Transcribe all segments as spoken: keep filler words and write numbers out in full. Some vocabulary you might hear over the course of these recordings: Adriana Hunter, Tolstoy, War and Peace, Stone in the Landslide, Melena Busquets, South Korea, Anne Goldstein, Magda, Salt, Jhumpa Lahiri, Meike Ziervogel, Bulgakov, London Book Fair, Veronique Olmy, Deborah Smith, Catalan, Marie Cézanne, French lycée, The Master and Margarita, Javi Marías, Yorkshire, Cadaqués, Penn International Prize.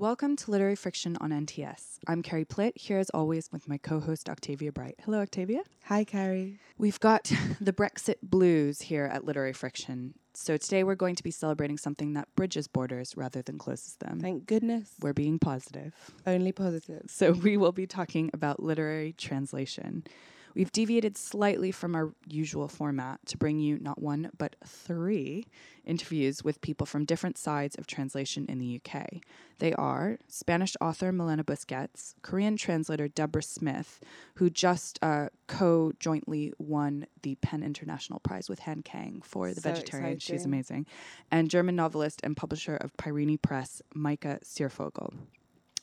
Welcome to Literary Friction on N T S. I'm Carrie Plitt, here as always with my co-host Octavia Bright. Hello, Octavia. Hi, Carrie. We've got the Brexit blues here at Literary Friction. So today we're going to be celebrating something that bridges borders rather than closes them. Thank goodness. We're being positive. Only positive. So we will be talking about literary translation. We've deviated slightly from our usual format to bring you not one, but three interviews with people from different sides of translation in the U K. They are Spanish author Melena Busquets, Korean translator Deborah Smith, who just uh, co-jointly won the Penn International Prize with Han Kang for The Vegetarian. Exciting. She's amazing. And German novelist and publisher of Peirene Press, Meike Ziervogel.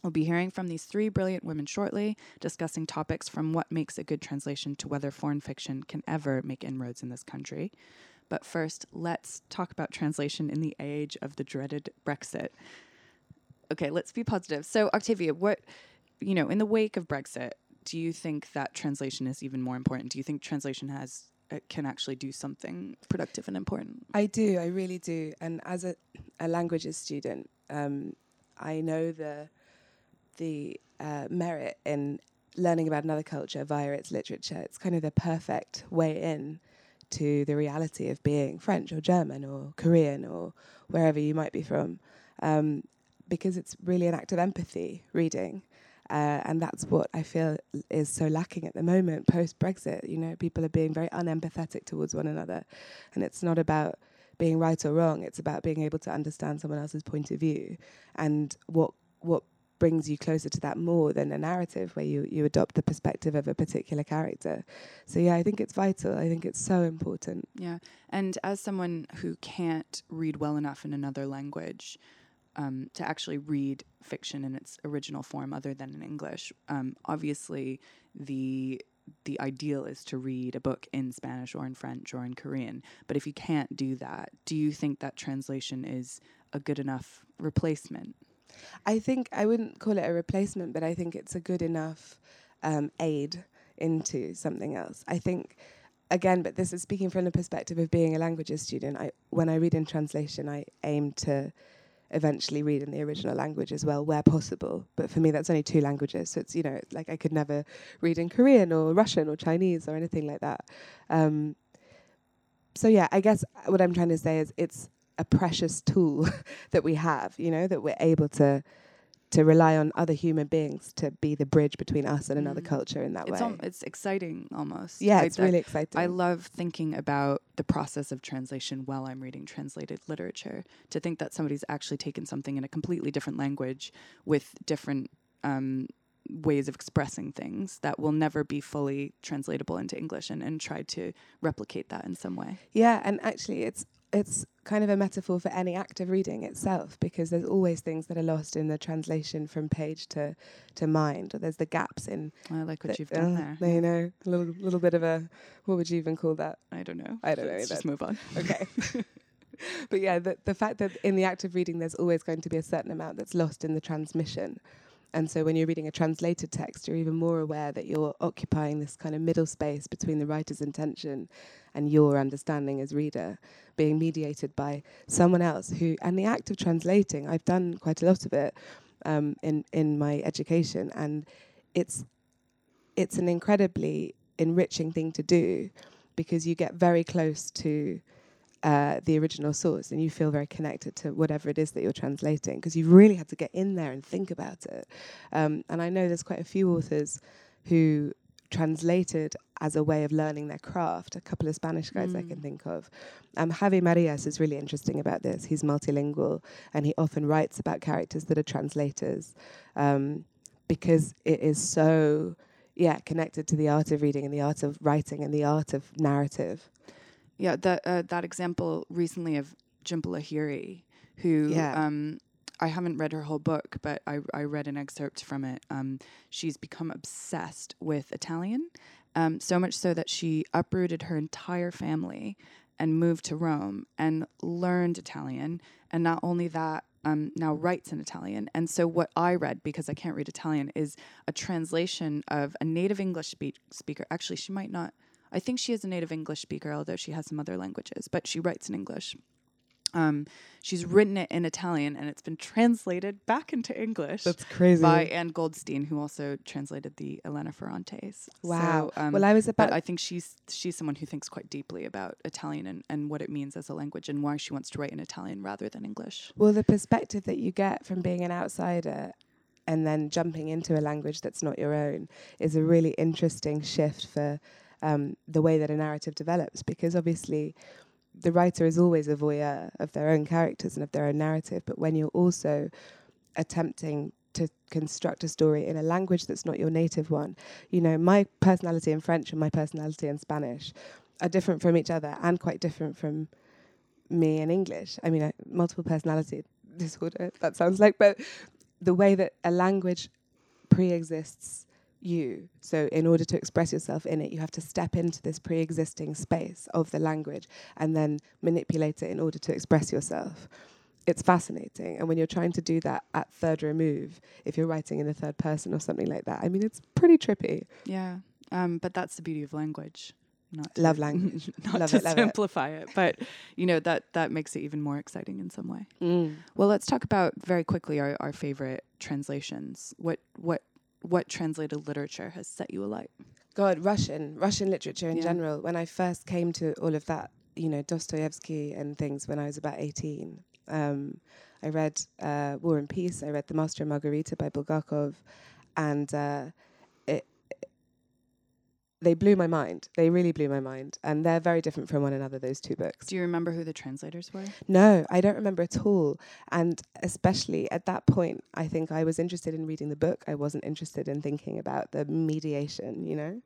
We'll be hearing from these three brilliant women shortly, discussing topics from what makes a good translation to whether foreign fiction can ever make inroads in this country. But first, let's talk about translation in the age of the dreaded Brexit. Okay, let's be positive. So, Octavia, what, you know, in the wake of Brexit, do you think that translation is even more important? Do you think translation has uh, can actually do something productive and important? I do, I really do. And as a, a languages student, um, I know the... the uh, merit in learning about another culture via its literature. It's kind of the perfect way in to the reality of being French or German or Korean or wherever you might be from, um, because it's really an act of empathy, reading. Uh, and that's what I feel is so lacking at the moment, post-Brexit. You know, people are being very unempathetic towards one another. And it's not about being right or wrong. It's about being able to understand someone else's point of view and what what brings you closer to that more than a narrative where you, you adopt the perspective of a particular character. So yeah, I think it's vital. I think it's so important. Yeah. And as someone who can't read well enough in another language um, to actually read fiction in its original form other than in English, um, obviously the the ideal is to read a book in Spanish or in French or in Korean. But if you can't do that, do you think that translation is a good enough replacement? I think I wouldn't call it a replacement, but I think it's a good enough um, aid into something else. I think, again, but this is speaking from the perspective of being a languages student. I, when I read in translation, I aim to eventually read in the original language as well, where possible. But for me, that's only two languages. So it's, you know, it's like I could never read in Korean or Russian or Chinese or anything like that. Um, so, yeah, I guess what I'm trying to say is it's a precious tool that we have, you know, that we're able to to rely on other human beings to be the bridge between us and mm. another culture in that it's way. Al- it's exciting almost. Yeah, like it's really exciting. I love thinking about the process of translation while I'm reading translated literature, to think that somebody's actually taken something in a completely different language with different um, ways of expressing things that will never be fully translatable into English and, and try to replicate that in some way. Yeah, and actually it's It's kind of a metaphor for any act of reading itself, because there's always things that are lost in the translation from page to, to mind. Or there's the gaps in... Well, I like what you've done uh, there. You know, a little, little bit of a... What would you even call that? I don't know. I don't know. Let's just move on. Okay. But yeah, the, the fact that in the act of reading, there's always going to be a certain amount that's lost in the transmission. And so when you're reading a translated text, you're even more aware that you're occupying this kind of middle space between the writer's intention and your understanding as reader, being mediated by someone else who, and the act of translating, I've done quite a lot of it um, in, in my education, and it's it's an incredibly enriching thing to do, because you get very close to Uh, the original source, and you feel very connected to whatever it is that you're translating, because you've really had to get in there and think about it. Um, and I know there's quite a few authors who translated as a way of learning their craft. A couple of Spanish guys mm. I can think of. Um, Javi Marías is really interesting about this. He's multilingual, and he often writes about characters that are translators, um, because it is so, yeah, connected to the art of reading and the art of writing and the art of narrative. Yeah, that uh, that example recently of Jhumpa Lahiri, who yeah. um, I haven't read her whole book, but I, I read an excerpt from it. Um, she's become obsessed with Italian, um, so much so that she uprooted her entire family and moved to Rome and learned Italian. And not only that, um, now writes in Italian. And so what I read, because I can't read Italian, is a translation of a native English spe- speaker. Actually, she might not. I think she is a native English speaker, although she has some other languages, but she writes in English. Um, she's written it in Italian, and it's been translated back into English. That's crazy. By Anne Goldstein, who also translated the Elena Ferrantes. Wow. So, um, well, I was about. But I think she's she's someone who thinks quite deeply about Italian and, and what it means as a language and why she wants to write in Italian rather than English. Well, the perspective that you get from being an outsider and then jumping into a language that's not your own is a really interesting shift for um, the way that a narrative develops, because obviously the writer is always a voyeur of their own characters and of their own narrative, but when you're also attempting to construct a story in a language that's not your native one, you know, my personality in French and my personality in Spanish are different from each other and quite different from me in English. I mean, I, multiple personality disorder, that sounds like, but the way that a language pre-exists you. So in order to express yourself in it, you have to step into this pre-existing space of the language and then manipulate it in order to express yourself. It's fascinating. And when you're trying to do that at third remove, if you're writing in the third person or something like that, I mean, it's pretty trippy. Yeah. Um, but that's the beauty of language. Not love language. Not love to it, love simplify it. it. But, you know, that, that makes it even more exciting in some way. Mm. Well, let's talk about very quickly our, our favorite translations. What, what, What translated literature has set you alight? God, Russian, Russian literature in yeah. general. When I first came to all of that, you know, Dostoevsky and things when I was about eighteen, um, I read uh, War and Peace, I read The Master and Margarita by Bulgakov, and uh, it, it, they blew my mind. They really blew my mind. And they're very different from one another, those two books. Do you remember who the translators were? No, I don't remember at all. And especially at that point, I think I was interested in reading the book. I wasn't interested in thinking about the mediation, you know?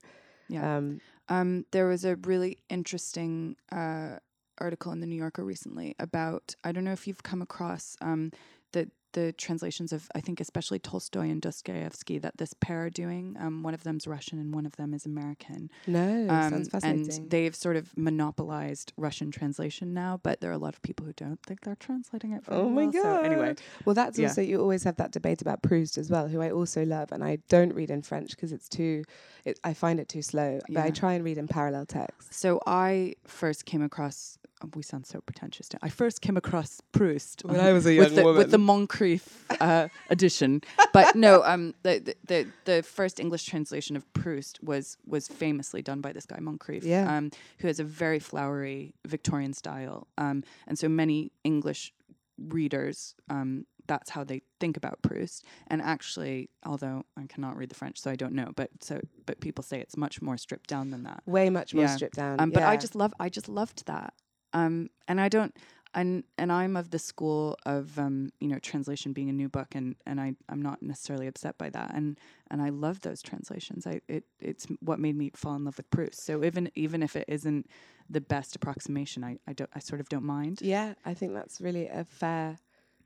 Yeah. Um, um, there was a really interesting uh, article in The New Yorker recently about, I don't know if you've come across um, the, the translations of, I think, especially Tolstoy and Dostoevsky that this pair are doing. Um, one of them's Russian and one of them is American. No, um, sounds fascinating. And they've sort of monopolized Russian translation now, but there are a lot of people who don't think they're translating it very well. Oh my God. So anyway. Well, that's yeah. also, you always have that debate about Proust as well, who I also love, and I don't read in French because it's too, it, I find it too slow, yeah. but I try and read in parallel text. So I first came across We sound so pretentious. Don't I first came across Proust when I was a young with the, woman with the Moncrieff uh, edition, but no, um, the, the the first English translation of Proust was was famously done by this guy Moncrieff, yeah. um, who has a very flowery Victorian style, um, and so many English readers, um, that's how they think about Proust. And actually, although I cannot read the French, so I don't know, but so but people say it's much more stripped down than that. Way much more yeah. stripped down. Um, but yeah. I just love, I just loved that. Um, and I don't, and and I'm of the school of, um, you know, translation being a new book, and, and I, I'm not necessarily upset by that. And, and I love those translations. I, it, it's what made me fall in love with Proust. So even, even if it isn't the best approximation, I, I don't, I sort of don't mind. Yeah. I think that's really a fair,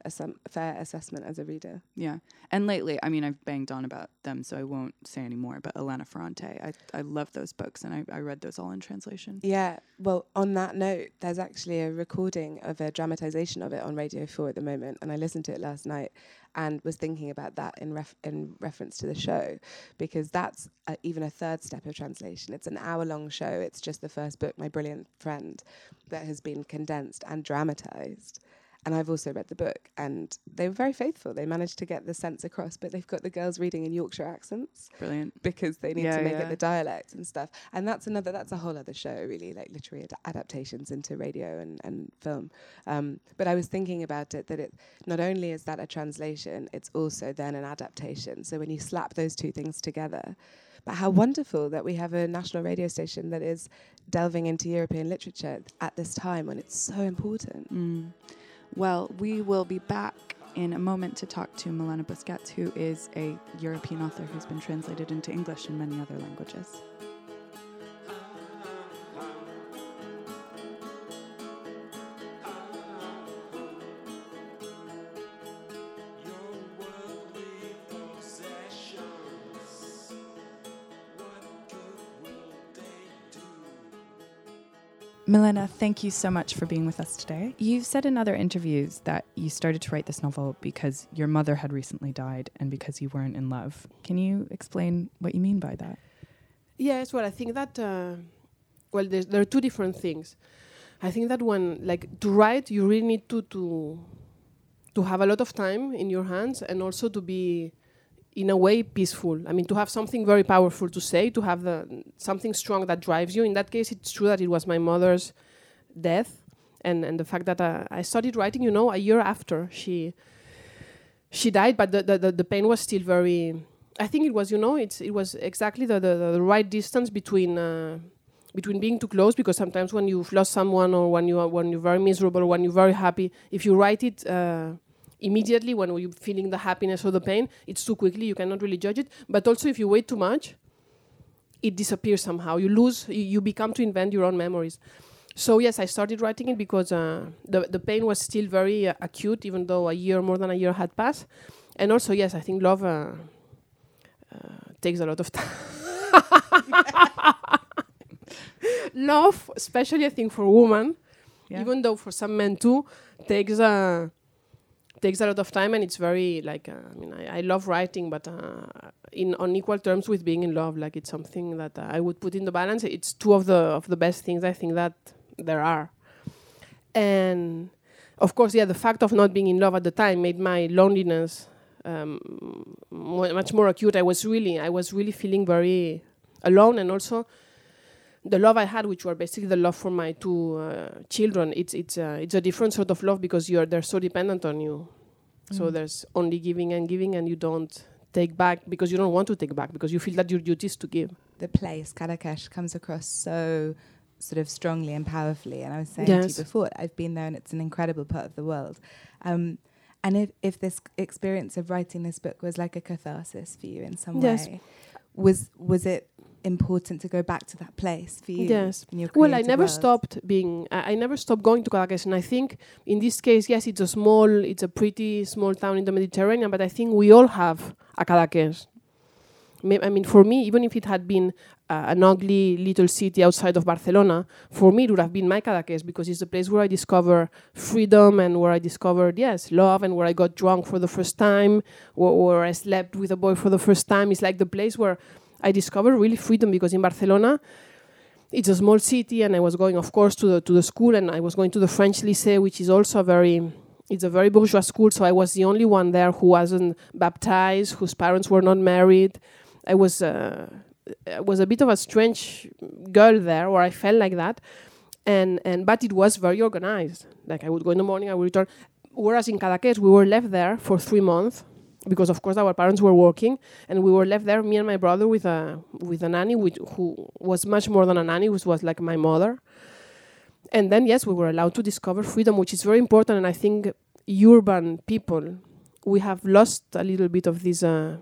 assum- fair assessment as a reader. Yeah. And lately, I mean, I've banged on about them, so I won't say any more, but Elena Ferrante, I, I love those books, and I, I read those all in translation. Yeah. Well, on that note, there's actually a recording of a dramatization of it on Radio four at the moment, and I listened to it last night and was thinking about that in ref- in reference to the show, because that's uh, even a third step of translation. It's an hour-long show. It's just the first book, My Brilliant Friend, that has been condensed and dramatized. And I've also read the book, and they were very faithful. They managed to get the sense across, but they've got the girls reading in Yorkshire accents. Brilliant. Because they need yeah, to make yeah. it the dialect and stuff. And that's another, that's a whole other show, really, like literary ad- adaptations into radio and, and film. Um, but I was thinking about it, that it not only is that a translation, it's also then an adaptation. So when you slap those two things together, but how wonderful that we have a national radio station that is delving into European literature at this time when it's so important. Mm. Well, we will be back in a moment to talk to Melena Busquets, who is a European author who's been translated into English and many other languages. Melena, thank you so much for being with us today. You've said in other interviews that you started to write this novel because your mother had recently died and because you weren't in love. Can you explain what you mean by that? Yes, well, I think that, uh, well, there are two different things. I think that when, like, to write, you really need to to to have a lot of time in your hands, and also to be, in a way, peaceful. I mean, to have something very powerful to say, to have the, something strong that drives you. In that case, it's true that it was my mother's death, and, and the fact that I, I started writing, you know, a year after she she died, but the, the, the pain was still very... I think it was, you know, it's it was exactly the, the, the right distance between... Uh, between being too close, because sometimes when you've lost someone, or when you are, when you're very miserable, or when you're very happy, if you write it uh, immediately when you're feeling the happiness or the pain, it's too quickly, you cannot really judge it. But also if you wait too much, it disappears somehow. You lose, you, you become to invent your own memories. So yes, I started writing it because uh, the, the pain was still very uh, acute, even though a year, more than a year had passed. And also, yes, I think love uh, uh, takes a lot of time. Love, especially I think for women, yeah. even though for some men too, takes a takes a lot of time, and it's very like uh, I mean I, I love writing, but uh, in on equal terms with being in love, like it's something that uh, I would put in the balance. It's two of the of the best things I think that there are, and of course, yeah, the fact of not being in love at the time made my loneliness um, mo- much more acute. I was really I was really feeling very alone, and also. The love I had, which were basically the love for my two uh, children, it's it's uh, it's a different sort of love because you're they're so dependent on you. Mm. So there's only giving and giving, and you don't take back because you don't want to take back because you feel that your duty is to give. The place Cadaqués comes across so sort of strongly and powerfully, and I was saying yes. to you before, I've been there, and it's an incredible part of the world. Um, and if if this experience of writing this book was like a catharsis for you in some yes. way, was was it? Important to go back to that place for you. Yes. In your well, I never world. stopped being. I, I never stopped going to Cadaqués, and I think in this case, yes, it's a small, it's a pretty small town in the Mediterranean. But I think we all have a Cadaqués. I mean, for me, even if it had been uh, an ugly little city outside of Barcelona, for me it would have been my Cadaqués because it's the place where I discover freedom and where I discovered yes, love, and where I got drunk for the first time, or where I slept with a boy for the first time. It's like the place where. I discovered really freedom because in Barcelona, it's a small city, and I was going, of course, to the to the school, and I was going to the French Lycée, which is also a very, it's a very bourgeois school. So I was the only one there who wasn't baptized, whose parents were not married. I was, uh, I was a bit of a strange girl there, or I felt like that, and and but it was very organized. Like I would go in the morning, I would return. Whereas in Cadaqués, we were left there for three months. Because of course our parents were working, and we were left there, me and my brother, with a with a nanny, which, who was much more than a nanny, which was like my mother. And then yes, we were allowed to discover freedom, which is very important. And I think urban people, we have lost a little bit of this uh,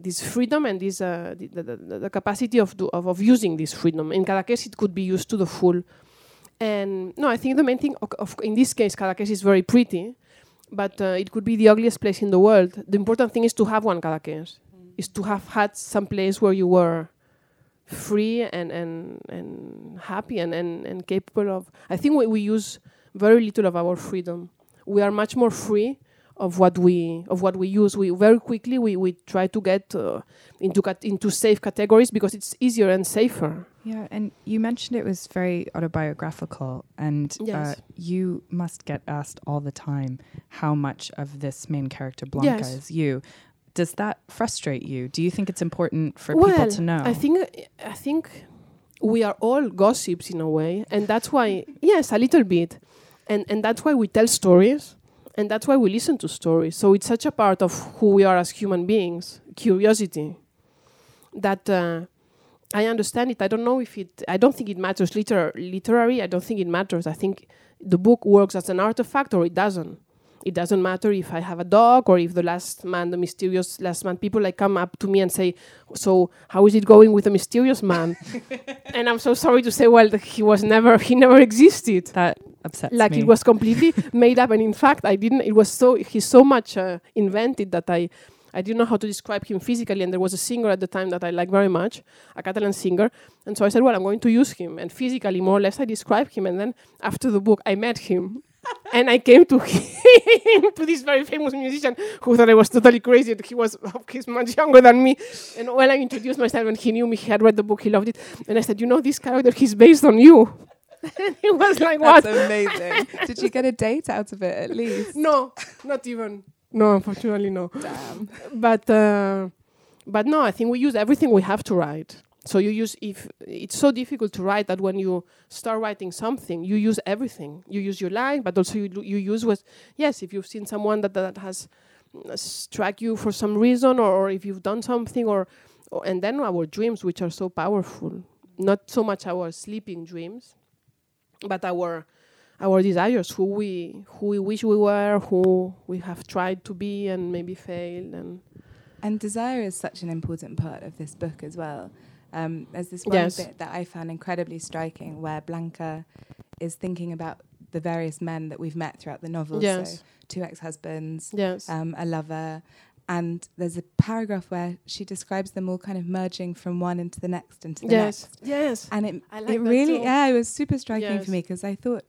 this freedom and this uh, the, the, the capacity of, do, of of using this freedom. In Cadaqués, it could be used to the full. And no, I think the main thing of, of, in this case, Cadaqués is very pretty. But uh, it could be the ugliest place in the world. The important thing is to have one Cadaqués, mm. is to have had some place where you were free and and, and happy and, and, and capable of... I think we, we use very little of our freedom. We are much more free of what we of what we use. We very quickly we, we try to get uh, into cat- into safe categories because it's easier and safer. Yeah, and you mentioned it was very autobiographical, and yes. uh, you must get asked all the time how much of this main character Blanca yes. is you. Does that frustrate you? Do you think it's important for well, people to know? I think I think we are all gossips in a way, and that's why yes, a little bit, and and that's why we tell stories. And that's why we listen to stories. So it's such a part of who we are as human beings, curiosity, that uh, I understand it. I don't know if it, I don't think it matters liter- literary. I don't think it matters. I think the book works as an artifact or it doesn't. It doesn't matter if I have a dog or if the last man, the mysterious last man, people like come up to me and say, so how is it going with the mysterious man? And I'm so sorry to say, well, he was never, he never existed. That upsets like me. It was completely made up. And in fact, I didn't, it was so, he's so much uh, invented that I, I didn't know how to describe him physically. And there was a singer at the time that I liked very much, a Catalan singer. And so I said, well, I'm going to use him. And physically, more or less, I described him. And then after the book, I met him. And I came to him, to this very famous musician who thought I was totally crazy. He was he's much younger than me. And when I introduced myself and he knew me, he had read the book, he loved it. And I said, you know, this character, he's based on you. It was like, what? That's amazing. Did you get a date out of it at least? No, not even. No, unfortunately, no. Damn. But uh, but no, I think we use everything we have to write. So you use, if it's so difficult to write that when you start writing something, you use everything. You use your line, but also you, you use what, yes, if you've seen someone that, that has struck you for some reason, or, or if you've done something, or, or and then our dreams, which are so powerful. Not so much our sleeping dreams, but our our desires, who we who we wish we were, who we have tried to be and maybe failed. And and desire is such an important part of this book as well. Um, there's this one yes. bit that I found incredibly striking where Blanca is thinking about the various men that we've met throughout the novel. Yes. So two ex-husbands, yes. um, a lover. And there's a paragraph where she describes them all kind of merging from one into the next, into the yes. next. Yes, yes. And it, I like it really, too. yeah, it was super striking yes. for me, because I thought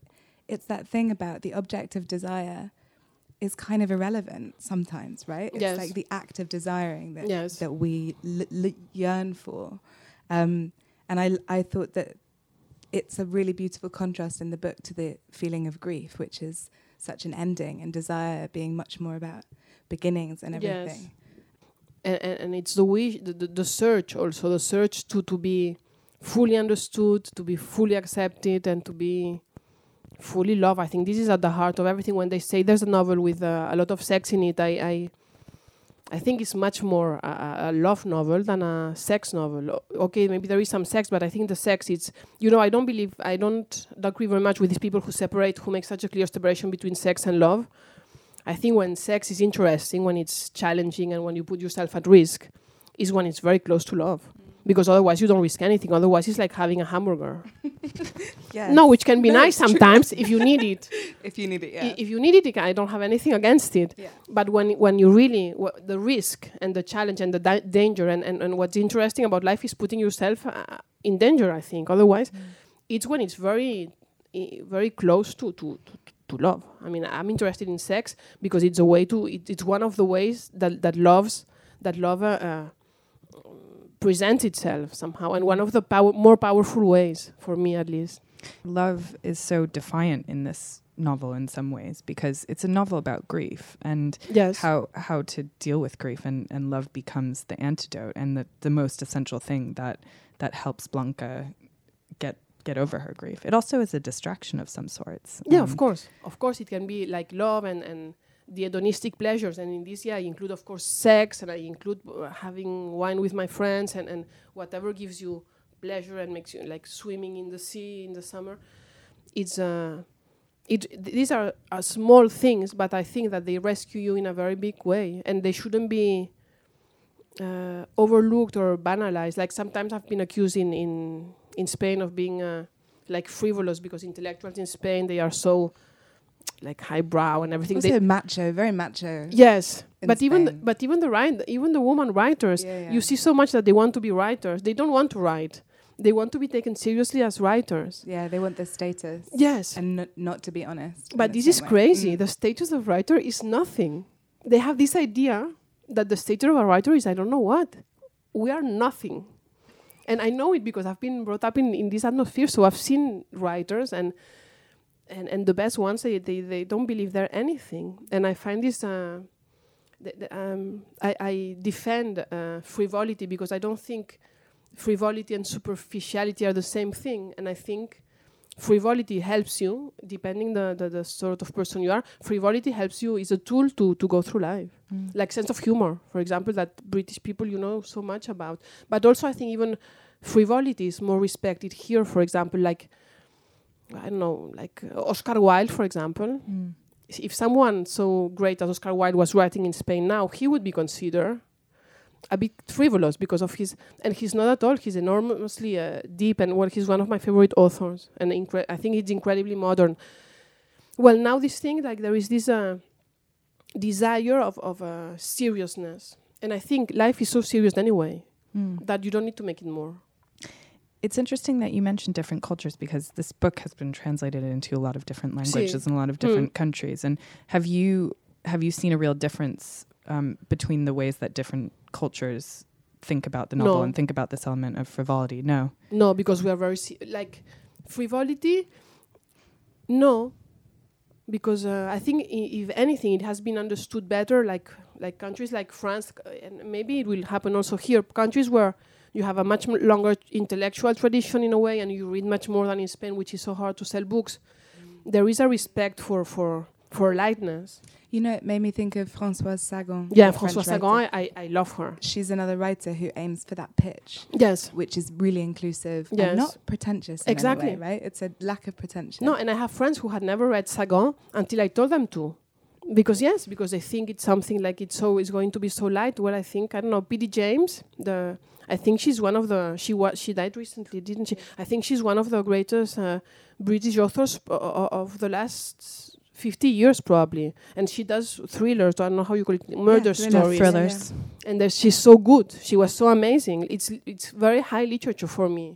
it's that thing about the object of desire is kind of irrelevant sometimes, right? It's yes. like the act of desiring that yes. that we l- l- yearn for. Um, and I, I thought that it's a really beautiful contrast in the book to the feeling of grief, which is such an ending, and desire being much more about beginnings and everything. Yes. And, and, and it's the wish, the, the, the search also, the search to, to be fully understood, to be fully accepted, and to be fully loved. I think this is at the heart of everything. When they say there's a novel with uh, a lot of sex in it, I I, I think it's much more a, a love novel than a sex novel. Okay, maybe there is some sex, but I think the sex is, you know, I don't believe, I don't agree very much with these people who separate, who make such a clear separation between sex and love. I think when sex is interesting, when it's challenging, and when you put yourself at risk, is when it's very close to love. Because otherwise you don't risk anything. Otherwise it's like having a hamburger. yes. No, which can be no, nice sometimes if you need it. If you need it, yeah. I, if you need it, I don't have anything against it. Yeah. But when when you really, w- the risk and the challenge and the da- danger and, and, and what's interesting about life is putting yourself uh, in danger, I think. Otherwise, mm. it's when it's very uh, very close to, to, to, to love. I mean, I'm interested in sex because it's a way to, it, it's one of the ways that, that loves, that lover, uh, presents itself somehow, and one of the pow- more powerful ways, for me at least. Love is so defiant in this novel in some ways, because it's a novel about grief and yes. how how to deal with grief, and, and love becomes the antidote and the, the most essential thing that, that helps Blanca get get over her grief. It also is a distraction of some sorts. Yeah, um, of course. Of course, it can be like love and... and the hedonistic pleasures, and in this, yeah, I include, of course, sex, and I include uh, having wine with my friends, and, and whatever gives you pleasure and makes you, like, swimming in the sea in the summer. It's uh, it. Th- these are, are small things, but I think that they rescue you in a very big way, and they shouldn't be uh, overlooked or banalized. Like, sometimes I've been accused in, in, in Spain of being, uh, like, frivolous, because intellectuals in Spain, they are so... like highbrow and everything. Also they macho, very macho. Yes, but Spain. even the, but even the right, even the woman writers, yeah, yeah. you see so much that they want to be writers. They don't want to write. They want to be taken seriously as writers. Yeah, they want the status. Yes, and n- not to be honest. But this is way. crazy. Mm. The status of writer is nothing. They have this idea that the status of a writer is I don't know what. We are nothing. And I know it because I've been brought up in, in this atmosphere. So I've seen writers and. And and the best ones, they, they, they don't believe they're anything. And I find this, uh, th- th- um, I, I defend uh, frivolity, because I don't think frivolity and superficiality are the same thing. And I think frivolity helps you, depending the, the, the sort of person you are, frivolity helps you, is a tool to, to go through life. Mm. Like sense of humor, for example, that British people, you know so much about. But also I think even frivolity is more respected here, for example, like, I don't know, like uh, Oscar Wilde, for example. Mm. If someone so great as Oscar Wilde was writing in Spain now, he would be considered a bit frivolous because of his... And he's not at all. He's enormously uh, deep, and well, he's one of my favorite authors. And incre- I think he's incredibly modern. Well, now this thing, like there is this uh, desire of, of uh, seriousness. And I think life is so serious anyway mm. that you don't need to make it more. It's interesting that you mentioned different cultures, because this book has been translated into a lot of different languages sí. and a lot of different mm. countries. And have you have you seen a real difference um, between the ways that different cultures think about the novel no. and think about this element of frivolity? No. No, because we are very... Si- like, frivolity No, because uh, I think I if anything, it has been understood better, like like countries like France, and maybe it will happen also here, countries where you have a much m longer intellectual tradition in a way, and you read much more than in Spain, which is so hard to sell books. Mm. There is a respect for, for, for lightness. You know, it made me think of Françoise Sagan. Yeah, Françoise Sagan, I, I love her. She's another writer who aims for that pitch. Yes. Which is really inclusive yes. and not pretentious in exactly. any way, right? It's a lack of pretension. No, and I have friends who had never read Sagan until I told them to. Because, yes, because they think it's something like it's so it's going to be so light. Well, I think, I don't know, P D James, the I think she's one of the, she was she died recently, didn't she? I think she's one of the greatest uh, British authors of the last fifty years probably, and she does thrillers. I don't know how you call it, murder yeah, stories, thrillers. Yeah. And she's so good. She was so amazing. It's it's very high literature for me.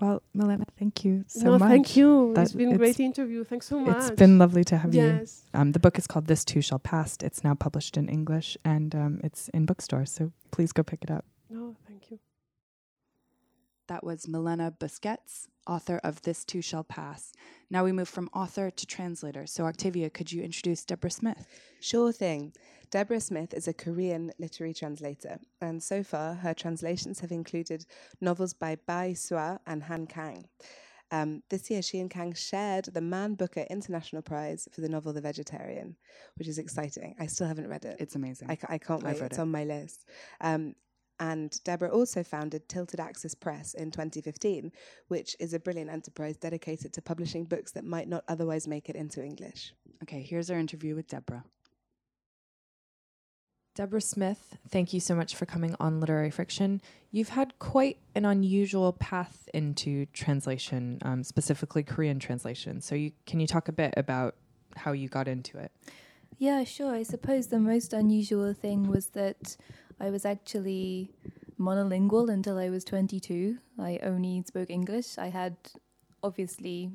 Well, Melena, thank you so no, much. Thank you. That it's been it's a great interview. Thanks so much. It's been lovely to have yes. you. Um, the book is called This Too Shall Pass. It's now published in English, and um, it's in bookstores. So please go pick it up. No, thank you. That was Melena Busquets, author of This Too Shall Pass. Now we move from author to translator. So Octavia, could you introduce Deborah Smith? Sure thing. Deborah Smith is a Korean literary translator, and so far her translations have included novels by Bae Suah and Han Kang. Um, this year she and Kang shared the Man Booker International Prize for the novel The Vegetarian, which is exciting. I still haven't read it. It's amazing. I, c- I can't wait. It's it. on my list. Um, And Deborah also founded Tilted Axis Press in twenty fifteen, which is a brilliant enterprise dedicated to publishing books that might not otherwise make it into English. Okay, here's our interview with Deborah. Deborah Smith, thank you so much for coming on Literary Friction. You've had quite an unusual path into translation, um, specifically Korean translation. So you, can you talk a bit about how you got into it? Yeah, sure. I suppose the most unusual thing was that I was actually monolingual until I was twenty-two. I only spoke English. I had, obviously,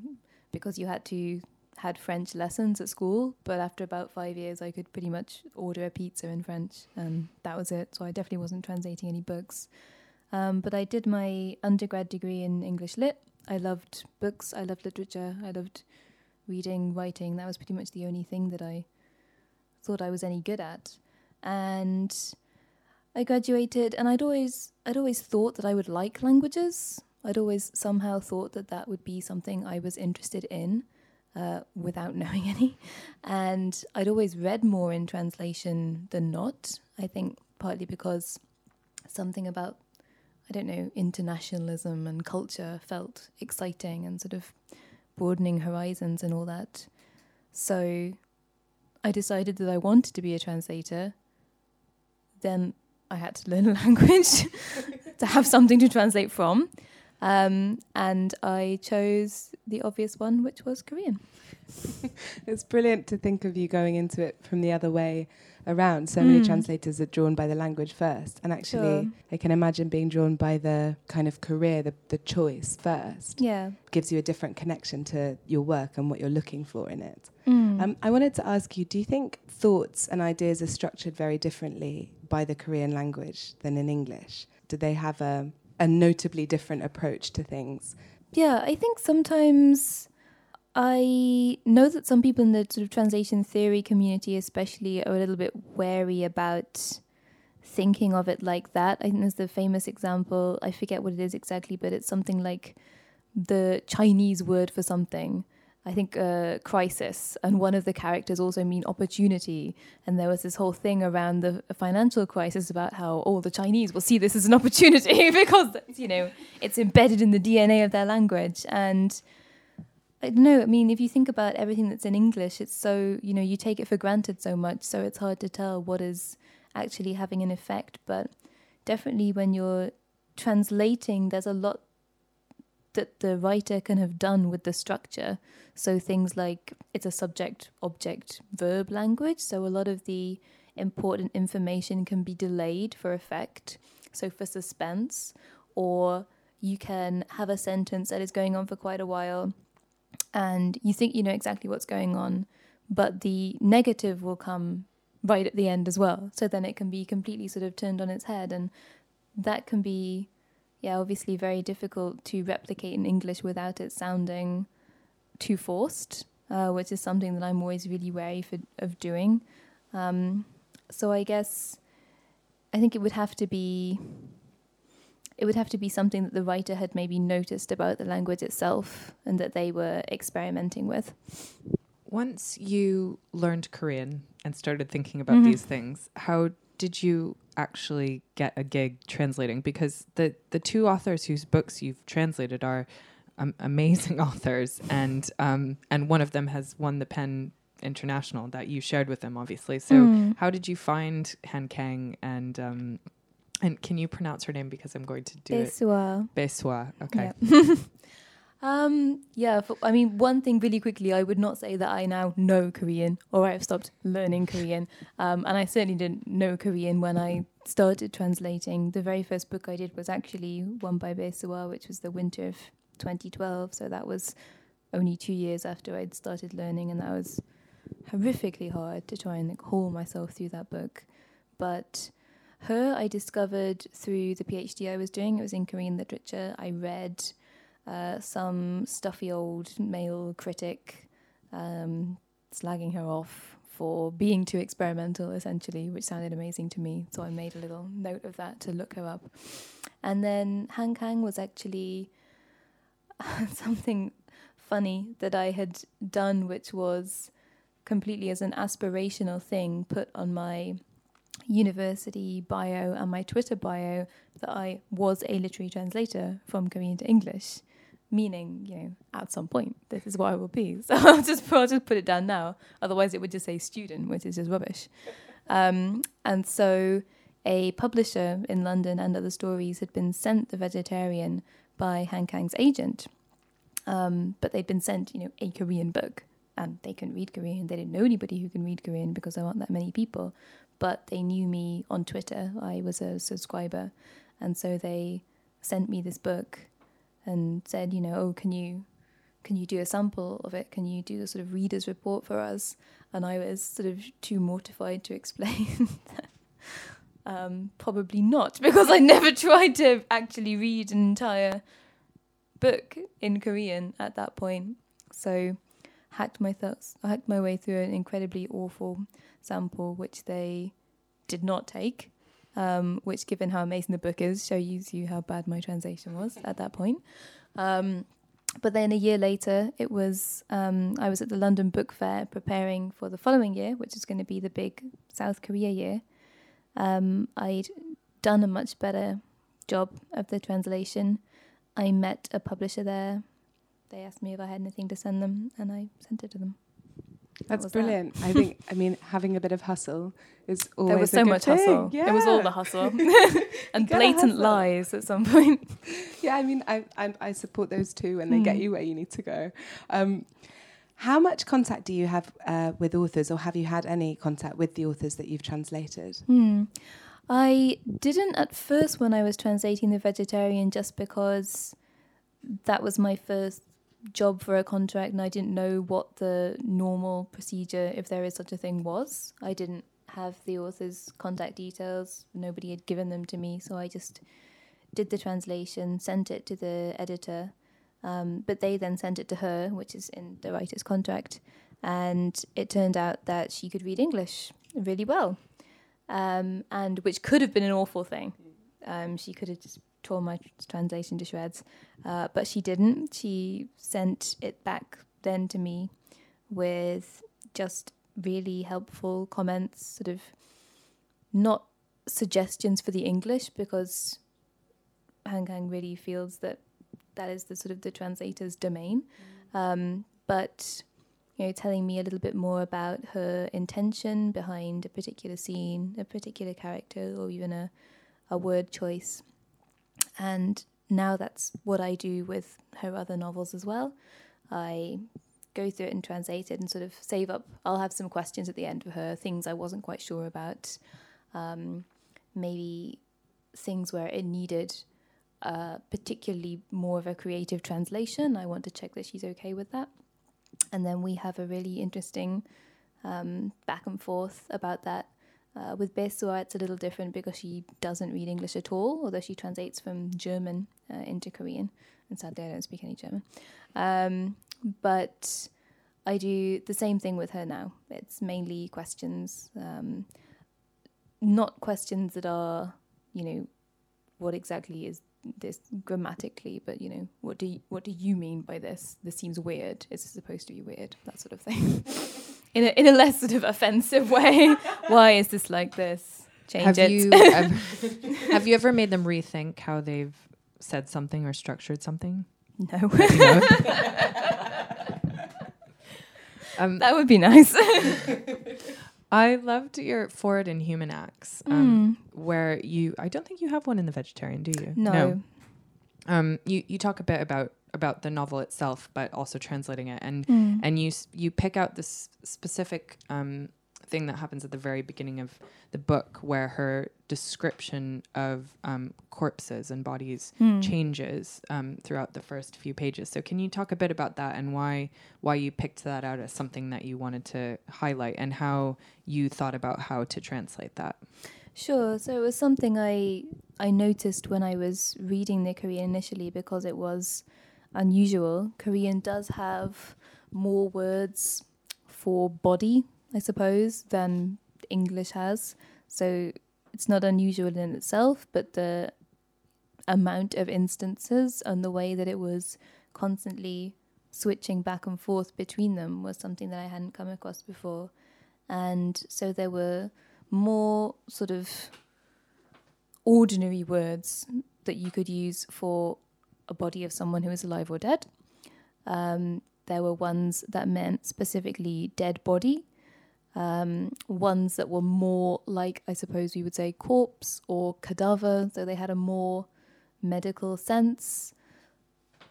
because you had to, had French lessons at school, but after about five years, I could pretty much order a pizza in French, and that was it. So I definitely wasn't translating any books. Um, but I did my undergrad degree in English Lit. I loved books. I loved literature. I loved reading, writing. That was pretty much the only thing that I thought I was any good at. And I graduated, and I'd always, I'd always thought that I would like languages. I'd always somehow thought that that would be something I was interested in, uh, without knowing any. And I'd always read more in translation than not. I think partly because something about, I don't know, internationalism and culture felt exciting and sort of broadening horizons and all that. So I decided that I wanted to be a translator. Then I had to learn a language to have something to translate from. Um, and I chose the obvious one, which was Korean. It's brilliant to think of you going into it from the other way around. So mm. many translators are drawn by the language first. And actually, sure. I can imagine being drawn by the kind of career, the, the choice first. Yeah. Gives you a different connection to your work and what you're looking for in it. Mm. Um, I wanted to ask you, do you think thoughts and ideas are structured very differently by the Korean language than in English? Do they have a, a notably different approach to things? Yeah, I think sometimes I know that some people in the sort of translation theory community especially are a little bit wary about thinking of it like that. I think there's the famous example, I forget what it is exactly, but it's something like the Chinese word for something. I think uh, crisis, and one of the characters also mean opportunity. And there was this whole thing around the financial crisis about how all oh, the Chinese will see this as an opportunity because, you know, it's embedded in the D N A of their language. And I don't know, I mean, if you think about everything that's in English, it's so, you know, you take it for granted so much, so it's hard to tell what is actually having an effect. But definitely when you're translating, there's a lot that the writer can have done with the structure. So things like it's a subject, object, verb language. So a lot of the important information can be delayed for effect. So for suspense, or you can have a sentence that is going on for quite a while and you think you know exactly what's going on, but the negative will come right at the end as well. So then it can be completely sort of turned on its head, and that can be Yeah, obviously very difficult to replicate in English without it sounding too forced. uh, which is something that I'm always really wary for, of doing. Um, so I guess I think it would have to be it would have to be something that the writer had maybe noticed about the language itself and that they were experimenting with. Once you learned Korean and started thinking about mm-hmm. these things, how did you actually get a gig translating? Because the, the two authors whose books you've translated are um, amazing authors, and um, and one of them has won the Penn International that you shared with them, obviously. So mm. how did you find Han Kang and... Um, and can you pronounce her name? Because I'm going to do Bae Suah. it. Bae Suah. Okay. Yeah. um, yeah for, I mean, one thing really quickly, I would not say that I now know Korean or I've stopped learning Korean. Um, and I certainly didn't know Korean when I started translating. The very first book I did was actually one by Bae Suah, which was the winter of twenty twelve. So that was only two years after I'd started learning. And that was horrifically hard to try and like, haul myself through that book. But... her I discovered through the PhD I was doing. It was in Korean literature. I read uh, some stuffy old male critic um, slagging her off for being too experimental, essentially, which sounded amazing to me. So I made a little note of that to look her up. And then Han Kang was actually something funny that I had done, which was completely as an aspirational thing put on my university bio and my Twitter bio that I was a literary translator from Korean to English, meaning, you know, at some point, this is what I will be. So I'll just, I'll just put it down now. Otherwise, it would just say student, which is just rubbish. Um, and so a publisher in London and Other Stories had been sent The Vegetarian by Han Kang's agent. Um, but they'd been sent, you know, a Korean book. And they couldn't read Korean. They didn't know anybody who can read Korean because there aren't that many people. But they knew me on Twitter. I was a subscriber. And so they sent me this book and said, you know, oh, can you can you do a sample of it? Can you do a sort of reader's report for us? And I was sort of too mortified to explain that. Um, probably not, because I never tried to actually read an entire book in Korean at that point. So... hacked my thoughts, hacked my way through an incredibly awful sample, which they did not take, um, which, given how amazing the book is, shows you how bad my translation was at that point. Um, but then a year later, it was um, I was at the London Book Fair preparing for the following year, which is going to be the big South Korea year. Um, I'd done a much better job of the translation. I met a publisher there. They asked me if I had anything to send them, and I sent it to them. That's that brilliant. That. I think, I mean, having a bit of hustle is always a There was a so good much thing. hustle. Yeah. It was all the hustle. And blatant hustle. lies at some point. Yeah, I mean, I, I, I support those two, and they mm. get you where you need to go. Um, how much contact do you have uh, with authors, or have you had any contact with the authors that you've translated? Mm. I didn't at first when I was translating The Vegetarian, just because that was my first job for a contract, and I didn't know what the normal procedure, if there is such a thing, was. I didn't have the author's contact details. Nobody had given them to me, so I just did the translation, sent it to the editor, um, but they then sent it to her, which is in the writer's contract, and it turned out that she could read English really well, um, and which could have been an awful thing. Um, she could have just tore my translation to shreds, uh, but she didn't. She sent it back then to me with just really helpful comments, sort of not suggestions for the English, because Han Kang really feels that that is the sort of the translator's domain, mm. um, but you know, telling me a little bit more about her intention behind a particular scene, a particular character, or even a, a word choice. And now that's what I do with her other novels as well. I go through it and translate it and sort of save up. I'll have some questions at the end for her, things I wasn't quite sure about, um, maybe things where it needed uh, particularly more of a creative translation. I want to check that she's okay with that. And then we have a really interesting um, back and forth about that. Uh, with Bae Suah, it's a little different because she doesn't read English at all, although she translates from German uh, into Korean. And sadly, I don't speak any German. Um, but I do the same thing with her now. It's mainly questions, um, not questions that are, you know, what exactly is this grammatically, but, you know, what do you, what do you mean by this? This seems weird. Is it supposed to be weird? That sort of thing. in a, in a less sort of offensive way. Why is this like this? Change have it. You ever, have you ever made them rethink how they've said something or structured something? No. No. Um, that would be nice. I loved your forward in Human Acts, um, mm. where you, I don't think you have one in The Vegetarian, do you? No. no. Um, you, you talk a bit about, about the novel itself, but also translating it. And mm. and you you pick out this specific um, thing that happens at the very beginning of the book, where her description of um, corpses and bodies mm. changes um, throughout the first few pages. So can you talk a bit about that and why why you picked that out as something that you wanted to highlight, and how you thought about how to translate that? Sure. So it was something I I noticed when I was reading the Korean initially, because it was unusual. Korean does have more words for body, I suppose, than English has. So it's not unusual in itself, but the amount of instances and the way that it was constantly switching back and forth between them was something that I hadn't come across before. And so there were more sort of ordinary words that you could use for a body of someone who is alive or dead. Um, there were ones that meant specifically dead body, Um, ones that were more like, I suppose we would say, corpse or cadaver, so they had a more medical sense.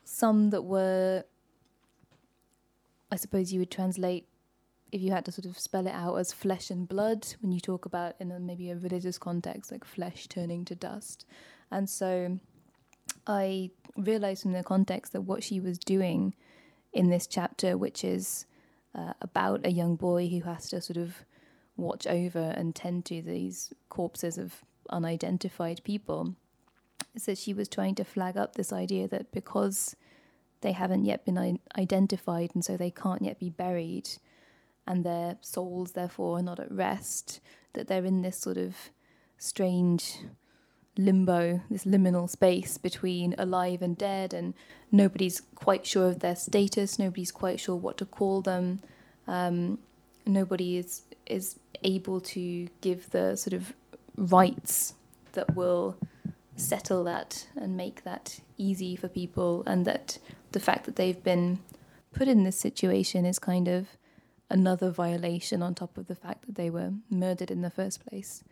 Some that were, I suppose you would translate, if you had to sort of spell it out, as flesh and blood, when you talk about in a, maybe a religious context, like flesh turning to dust. And so I realised from the context that what she was doing in this chapter, which is Uh, about a young boy who has to sort of watch over and tend to these corpses of unidentified people, so she was trying to flag up this idea that because they haven't yet been i- identified and so they can't yet be buried, and their souls therefore are not at rest, that they're in this sort of strange limbo, this liminal space between alive and dead, and nobody's quite sure of their status, nobody's quite sure what to call them, um, nobody is is able to give the sort of rights that will settle that and make that easy for people, and that the fact that they've been put in this situation is kind of another violation on top of the fact that they were murdered in the first place.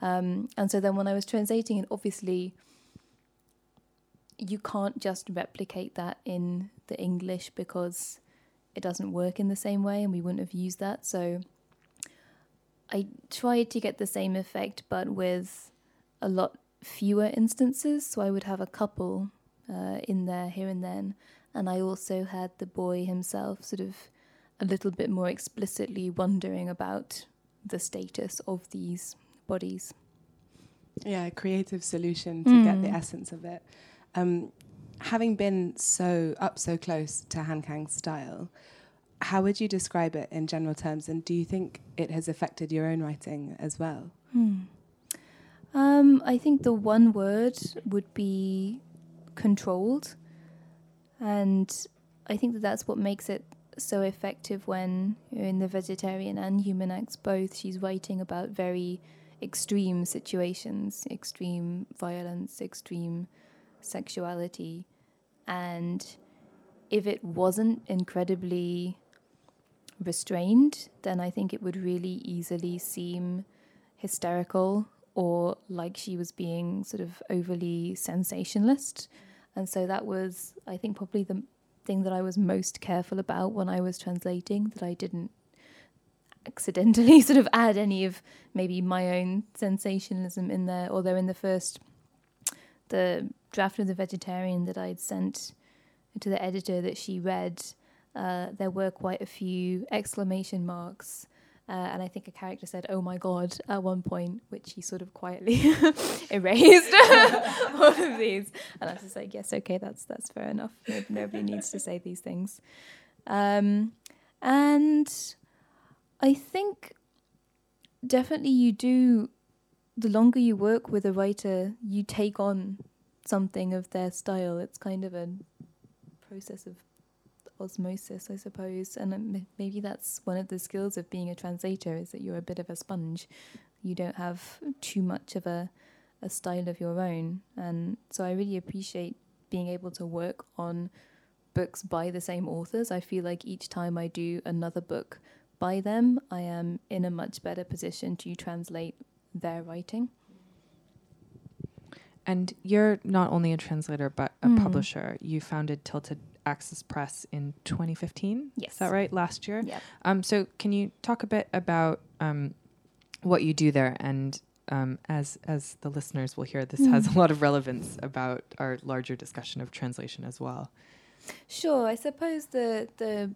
Um, and so then when I was translating it, obviously you can't just replicate that in the English because it doesn't work in the same way, and we wouldn't have used that. So I tried to get the same effect, but with a lot fewer instances. So I would have a couple uh, in there here and then. And I also had the boy himself sort of a little bit more explicitly wondering about the status of these bodies. Yeah, a creative solution to mm. get the essence of it. Um, having been so up so close to Han Kang's style, how would you describe it in general terms, and do you think it has affected your own writing as well? Mm. Um, I think the one word would be controlled, and I think that that's what makes it so effective when, in The Vegetarian and Human Acts both, she's writing about very extreme situations, extreme violence, extreme sexuality. And if it wasn't incredibly restrained, then I think it would really easily seem hysterical or like she was being sort of overly sensationalist. And so that was, I think, probably the thing that I was most careful about when I was translating, that I didn't accidentally sort of add any of maybe my own sensationalism in there. Although in the first, the draft of The Vegetarian that I'd sent to the editor that she read, uh, there were quite a few exclamation marks. Uh, and I think a character said, "Oh my God," at one point, which he sort of quietly erased all of these. And I was just like, yes, okay, that's that's fair enough. Nobody needs to say these things. Um, And I think definitely you do, the longer you work with a writer, you take on something of their style. It's kind of a process of osmosis, I suppose. And um, maybe that's one of the skills of being a translator, is that you're a bit of a sponge. You don't have too much of a, a style of your own. And so I really appreciate being able to work on books by the same authors. I feel like each time I do another book by them, I am in a much better position to translate their writing. And you're not only a translator, but a mm. publisher. You founded Tilted Axis Press in twenty fifteen. Yes. Is that right? Last year? Yeah. Um, so can you talk a bit about um, what you do there? And um, as as the listeners will hear, this mm. has a lot of relevance about our larger discussion of translation as well. Sure. I suppose the the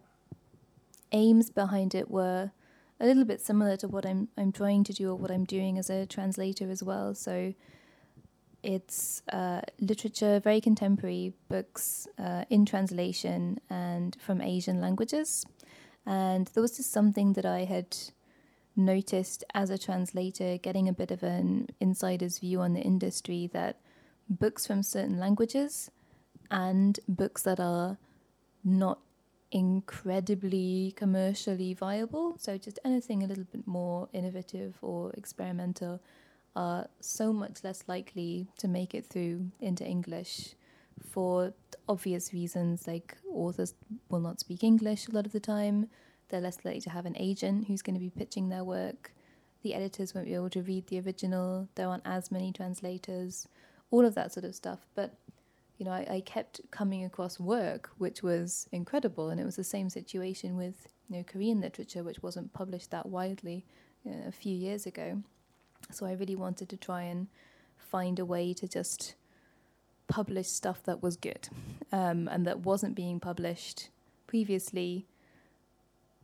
aims behind it were a little bit similar to what I'm I'm trying to do, or what I'm doing as a translator as well. So it's uh, literature, very contemporary books uh, in translation and from Asian languages. And there was just something that I had noticed as a translator, getting a bit of an insider's view on the industry, that books from certain languages and books that are not incredibly commercially viable, so just anything a little bit more innovative or experimental, are so much less likely to make it through into English for obvious reasons. Like, authors will not speak English a lot of the time, they're less likely to have an agent who's going to be pitching their work, the editors won't be able to read the original, there aren't as many translators, all of that sort of stuff. But you know, I, I kept coming across work which was incredible, and it was the same situation with, you know, Korean literature, which wasn't published that widely uh, a few years ago. So I really wanted to try and find a way to just publish stuff that was good, um, and that wasn't being published previously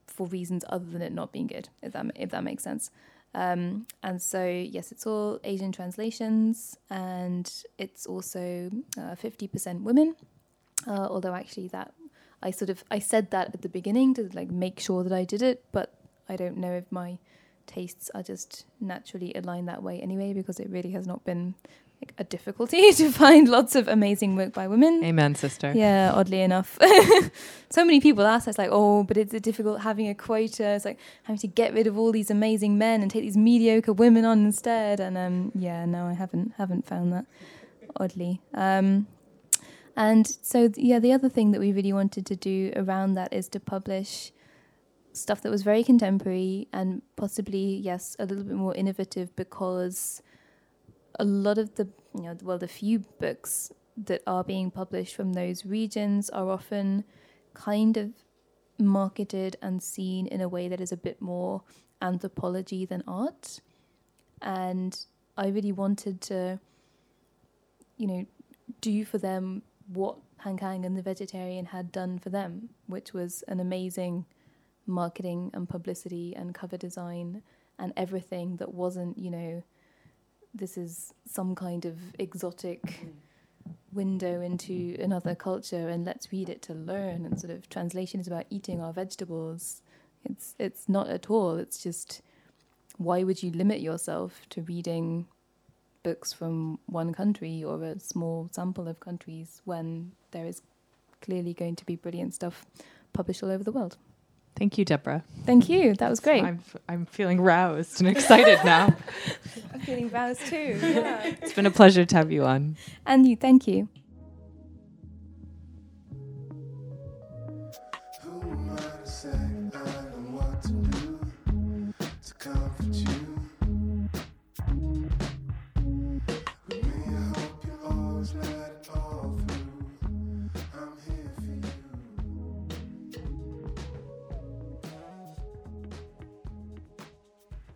for reasons other than it not being good, if that if that makes sense. Um, and so, yes, it's all Asian translations, and it's also uh, fifty percent women, uh, although actually that I sort of I said that at the beginning to like make sure that I did it, but I don't know if my tastes are just naturally aligned that way anyway, because it really has not been like a difficulty to find lots of amazing work by women. Amen, sister. Yeah, oddly enough. So many people ask us, like, oh, but it's difficult having a quota. It's like having to get rid of all these amazing men and take these mediocre women on instead. And um, yeah, no, I haven't haven't found that, oddly. Um, and so, th- yeah, the other thing that we really wanted to do around that is to publish stuff that was very contemporary and possibly, yes, a little bit more innovative, because a lot of the, you know, well, the few books that are being published from those regions are often kind of marketed and seen in a way that is a bit more anthropology than art. And I really wanted to, you know, do for them what Han Kang and The Vegetarian had done for them, which was an amazing marketing and publicity and cover design and everything that wasn't, you know, this is some kind of exotic mm. window into another culture, and let's read it to learn. And sort of translation is about eating our vegetables. It's it's not at all. It's just, why would you limit yourself to reading books from one country or a small sample of countries when there is clearly going to be brilliant stuff published all over the world? Thank you, Deborah. Thank you. That was great. I'm f- I'm feeling roused and excited now. I'm feeling roused too. Yeah. It's been a pleasure to have you on. And you, thank you.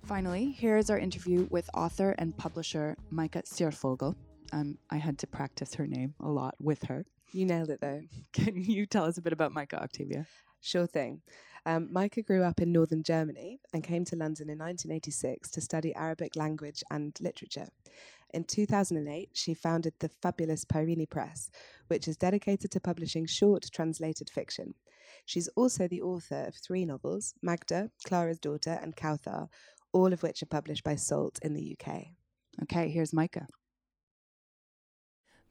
Finally, here is our interview with author and publisher Meike Ziervogel. Um, I had to practice her name a lot with her. You nailed it, though. Can you tell us a bit about Meike, Octavia? Sure thing. Um, Meike grew up in northern Germany and came to London in nineteen eighty-six to study Arabic language and literature. In two thousand eight, she founded the fabulous Peirene Press, which is dedicated to publishing short translated fiction. She's also the author of three novels, Magda, Clara's Daughter, and Kawthar, all of which are published by Salt in the U K. Okay, here's Meike.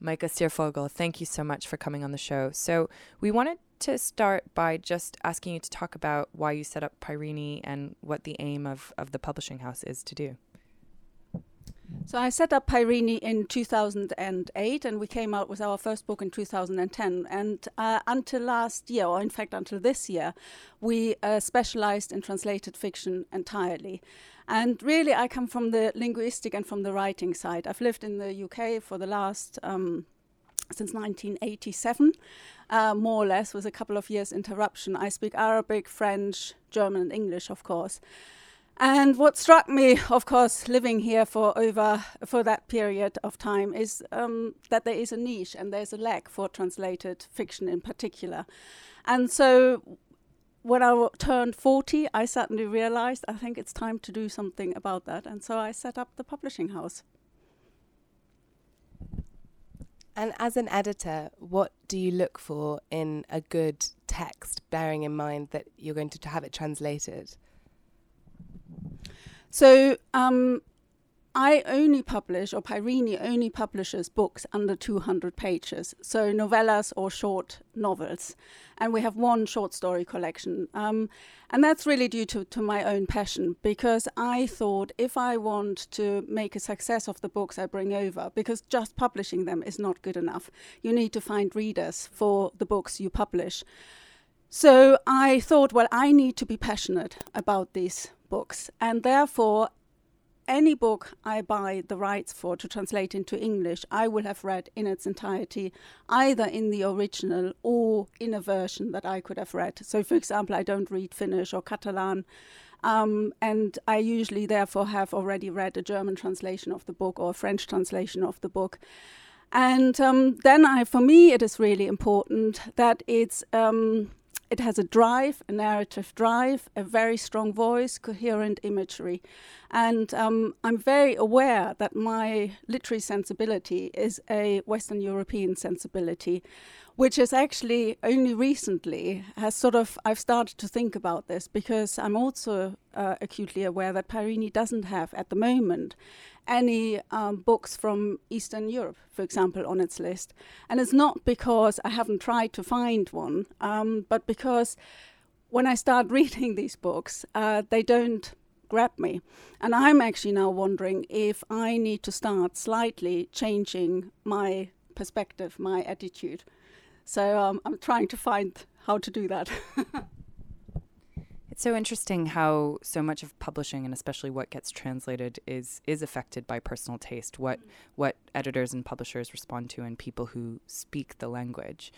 Meike Ziervogel, thank you so much for coming on the show. So we wanted to start by just asking you to talk about why you set up Peirene and what the aim of, of the publishing house is to do. So I set up Peirene in two thousand eight, and we came out with our first book in two thousand ten. And uh, until last year, or in fact until this year, we uh, specialized in translated fiction entirely. And really, I come from the linguistic and from the writing side. I've lived in the U K for the last, um, since nineteen eighty-seven, uh, more or less, with a couple of years interruption. I speak Arabic, French, German, and English, of course. And what struck me, of course, living here for over for that period of time is um, that there is a niche and there's a lack for translated fiction in particular. And so when I w- turned forty, I suddenly realized I think it's time to do something about that. And so I set up the publishing house. And as an editor, what do you look for in a good text, bearing in mind that you're going to have it translated? So um, I only publish, or Peirene only publishes books under two hundred pages, so novellas or short novels. And we have one short story collection. Um, and that's really due to, to my own passion, because I thought if I want to make a success of the books I bring over, because just publishing them is not good enough. You need to find readers for the books you publish. So I thought, well, I need to be passionate about these books, and therefore any book I buy the rights for to translate into English, I will have read in its entirety, either in the original or in a version that I could have read. So for example, I don't read Finnish or Catalan, um, and I usually therefore have already read a German translation of the book or a French translation of the book. And um, then I, for me it is really important that it's um, It has a drive, a narrative drive, a very strong voice, coherent imagery. And um, I'm very aware that my literary sensibility is a Western European sensibility, which is actually only recently has sort of, I've started to think about this, because I'm also uh, acutely aware that Peirene doesn't have at the moment any um, books from Eastern Europe, for example, on its list. And it's not because I haven't tried to find one, um, but because when I start reading these books, uh, they don't grab me. And I'm actually now wondering if I need to start slightly changing my perspective, my attitude. So um, I'm trying to find how to do that. It's so interesting how so much of publishing, and especially what gets translated, is is affected by personal taste, what mm. what editors and publishers respond to, and people who speak the language.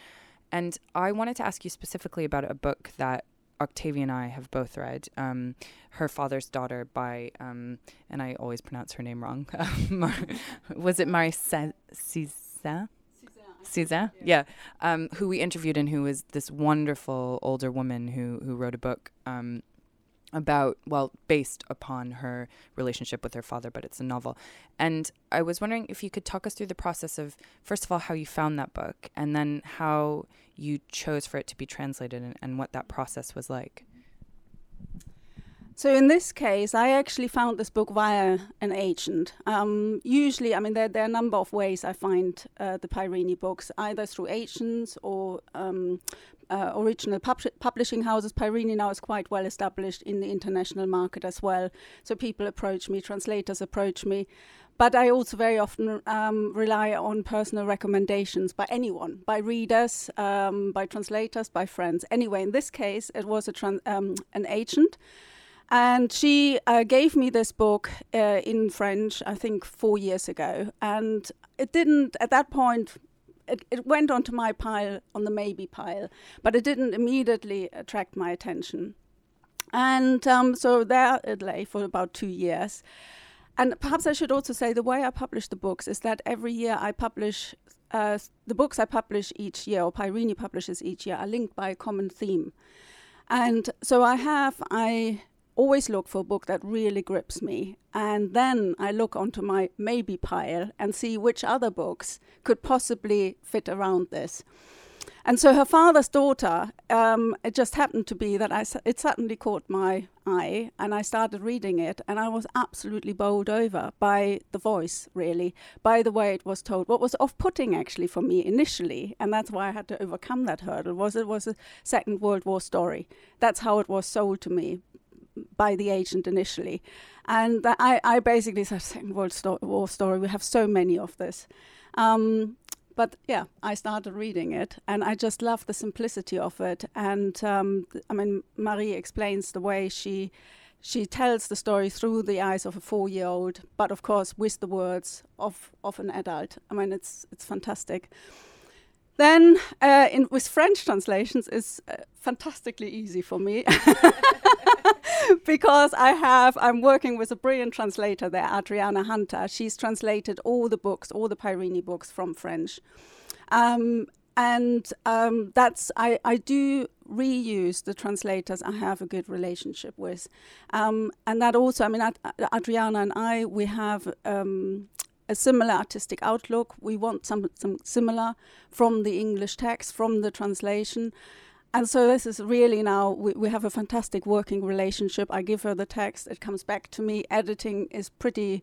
And I wanted to ask you specifically about a book that Octavia and I have both read, um, Her Father's Daughter by, um, and I always pronounce her name wrong, Mar- was it Marie Cézanne? Cézanne? Cézanne, yeah, yeah. Um, who we interviewed, and who was this wonderful older woman who, who wrote a book um, about, well, based upon her relationship with her father, but it's a novel. And I was wondering if you could talk us through the process of, first of all, how you found that book, and then how you chose for it to be translated, and, and what that process was like. So in this case, I actually found this book via an agent. Um, usually, I mean, there, there are a number of ways I find uh, the Peirene books, either through agents or um, uh, original pub- publishing houses. Peirene now is quite well established in the international market as well. So people approach me, translators approach me. But I also very often um, rely on personal recommendations by anyone, by readers, um, by translators, by friends. Anyway, in this case, it was a tran- um, an agent. And she uh, gave me this book uh, in French, I think four years ago. And it didn't, at that point, it, it went onto my pile, on the maybe pile, but it didn't immediately attract my attention. And um, so there it lay for about two years. And perhaps I should also say the way I publish the books is that every year I publish, uh, the books I publish each year, or Peirene publishes each year, are linked by a common theme. And so I have, I... always look for a book that really grips me. And then I look onto my maybe pile and see which other books could possibly fit around this. And so her father's daughter, um, it just happened to be that I, it suddenly caught my eye, and I started reading it, and I was absolutely bowled over by the voice, really, by the way it was told. What was off-putting, actually, for me initially, and that's why I had to overcome that hurdle, was it was a Second World War story. That's how it was sold to me by the agent initially. And I, I basically said, Second World sto- War story, we have so many of this. Um, But yeah, I started reading it, and I just love the simplicity of it. And um, I mean, Marie explains the way she she tells the story through the eyes of a four-year-old, but of course with the words of, of an adult. I mean, it's it's fantastic. Then uh, in, with French translations, it's uh, fantastically easy for me. Because I have, I'm working with a brilliant translator there, Adriana Hunter. She's translated all the books, all the Peirene books from French. Um, and um, that's, I, I do reuse the translators I have a good relationship with. Um, and that also, I mean, Ad- Adriana and I, we have um, a similar artistic outlook. We want some, some similar from the English text, from the translation. And so this is really now, we, we have a fantastic working relationship. I give her the text, it comes back to me. Editing is pretty,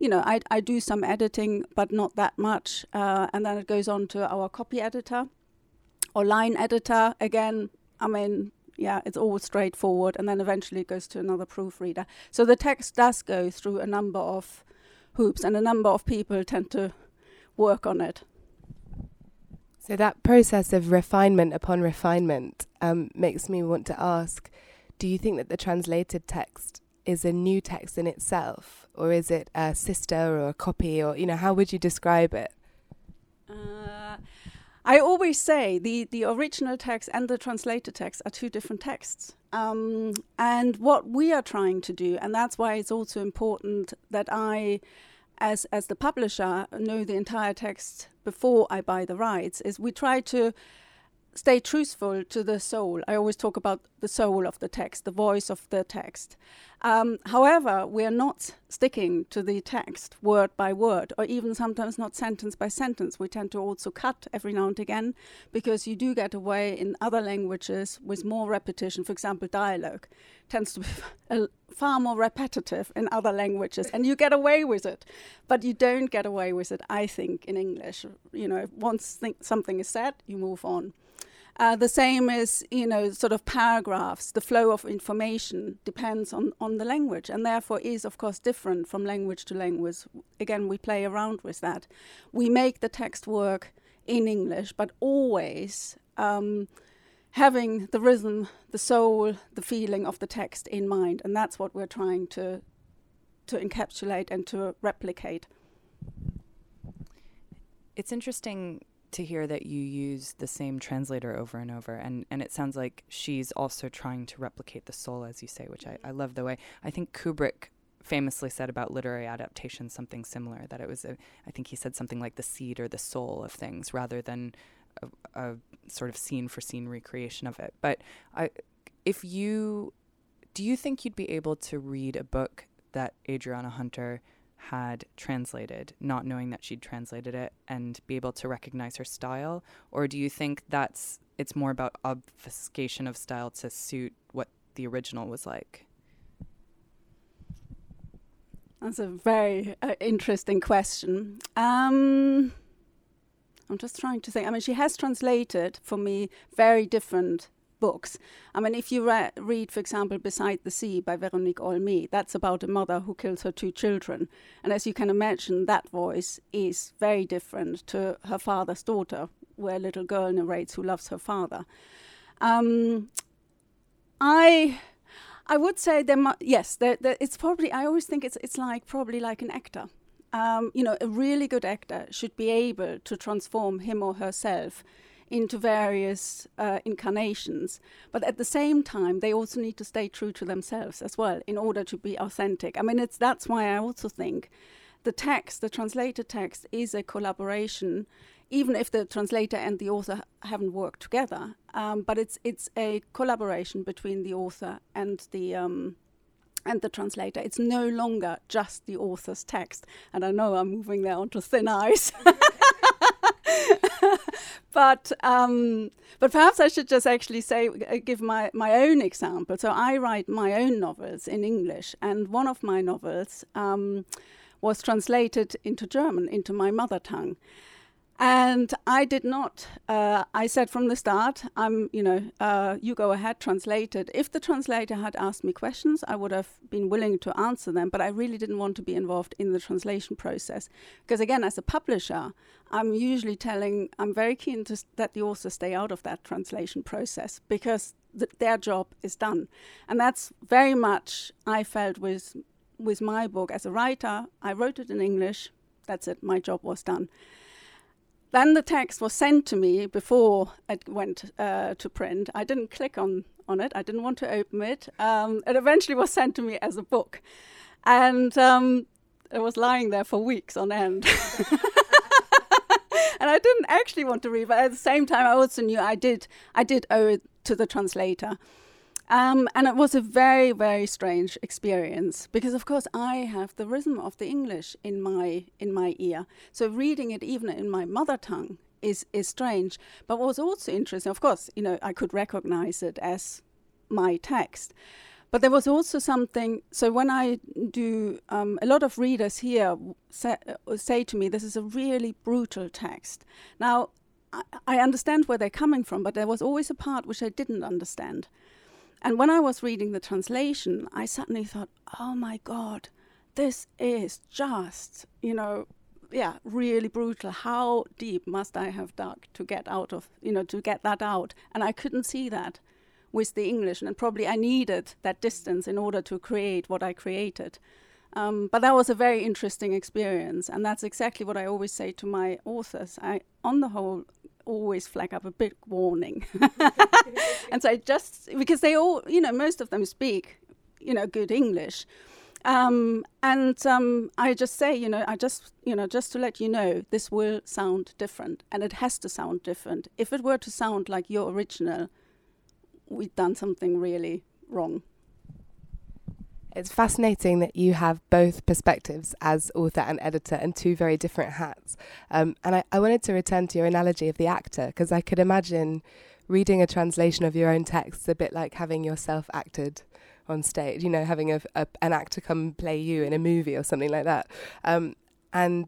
you know, I, I do some editing, but not that much. Uh, and then it goes on to our copy editor or line editor. Again, I mean, yeah, it's all straightforward. And then eventually it goes to another proofreader. So the text does go through a number of hoops, and a number of people tend to work on it. So that process of refinement upon refinement um, makes me want to ask, do you think that the translated text is a new text in itself, or is it a sister or a copy, or, you know, how would you describe it? Uh, I always say the, the original text and the translated text are two different texts. Um, and what we are trying to do, and that's why it's also important that I... As as the publisher, know the entire text before I buy the rights, is we try to stay truthful to the soul. I always talk about the soul of the text, the voice of the text. Um, however, we are not sticking to the text word by word, or even sometimes not sentence by sentence. We tend to also cut every now and again, because you do get away in other languages with more repetition. For example, dialogue tends to be a, far more repetitive in other languages, and you get away with it. But you don't get away with it, I think, in English. You know, once th- something is said, you move on. Uh, the same is, you know, sort of paragraphs. The flow of information depends on, on the language, and therefore is, of course, different from language to language. Again, we play around with that. We make the text work in English, but always um, having the rhythm, the soul, the feeling of the text in mind. And that's what we're trying to to encapsulate and to replicate. It's interesting to hear that you use the same translator over and over, and, and it sounds like she's also trying to replicate the soul, as you say, which I, I love the way. I think Kubrick famously said about literary adaptation something similar, that it was, a, I think he said something like the seed or the soul of things, rather than a, a sort of scene-for-scene recreation of it. But I, if you, do you think you'd be able to read a book that Adriana Hunter had translated, not knowing that she'd translated it, and be able to recognize her style? Or do you think that's it's more about obfuscation of style to suit what the original was like? That's a very uh, interesting question. Um, I'm just trying to think. I mean, she has translated for me very different books. I mean, if you re- read, for example, Beside the Sea by Veronique Olmy, that's about a mother who kills her two children. And as you can imagine, that voice is very different to her father's daughter, where a little girl narrates who loves her father. Um, I I would say, there mu- yes, there, there, it's probably, I always think it's it's like probably like an actor. Um, you know, a really good actor should be able to transform him or herself into various uh, incarnations. But at the same time, they also need to stay true to themselves as well in order to be authentic. I mean, it's that's why I also think the text, the translated text, is a collaboration, even if the translator and the author haven't worked together. Um, but it's it's a collaboration between the author and the um, and the translator. It's no longer just the author's text. And I know I'm moving there onto thin ice. But um, but perhaps I should just actually say, give my, my own example. So I write my own novels in English, and one of my novels um, was translated into German, into my mother tongue. And I did not, uh, I said from the start, I'm, you know, uh, you go ahead, translate it. If the translator had asked me questions, I would have been willing to answer them, but I really didn't want to be involved in the translation process. Because again, as a publisher, I'm usually telling, I'm very keen to st- that the author stay out of that translation process, because th- their job is done. And that's very much, I felt, with, with my book. As a writer, I wrote it in English, that's it, my job was done. Then the text was sent to me before it went uh, to print. I didn't click on, on it. I didn't want to open it. Um, it eventually was sent to me as a book. And um, it was lying there for weeks on end. And I didn't actually want to read, but at the same time, I also knew I did, I did owe it to the translator. Um, and it was a very, very strange experience, because, of course, I have the rhythm of the English in my in my ear. So reading it even in my mother tongue is, is strange. But what was also interesting, of course, you know, I could recognize it as my text. But there was also something, so when I do, um, a lot of readers here say, say to me, this is a really brutal text. Now, I, I understand where they're coming from, but there was always a part which I didn't understand. And when I was reading the translation, I suddenly thought, oh my God, this is just, you know, yeah, really brutal. How deep must I have dug to get out of, you know, to get that out? And I couldn't see that with the English. And probably I needed that distance in order to create what I created. Um, but that was a very interesting experience. And that's exactly what I always say to my authors. I, on the whole, always flag up a big warning. And so I just, because they all, you know, most of them speak, you know, good English. Um, and um, I just say, you know, I just, you know, just to let you know, this will sound different, and it has to sound different. If it were to sound like your original, we've done something really wrong. It's fascinating that you have both perspectives as author and editor, and two very different hats. Um, and I, I wanted to return to your analogy of the actor, because I could imagine reading a translation of your own text a bit like having yourself acted on stage, you know, having a, a, an actor come play you in a movie or something like that. Um, and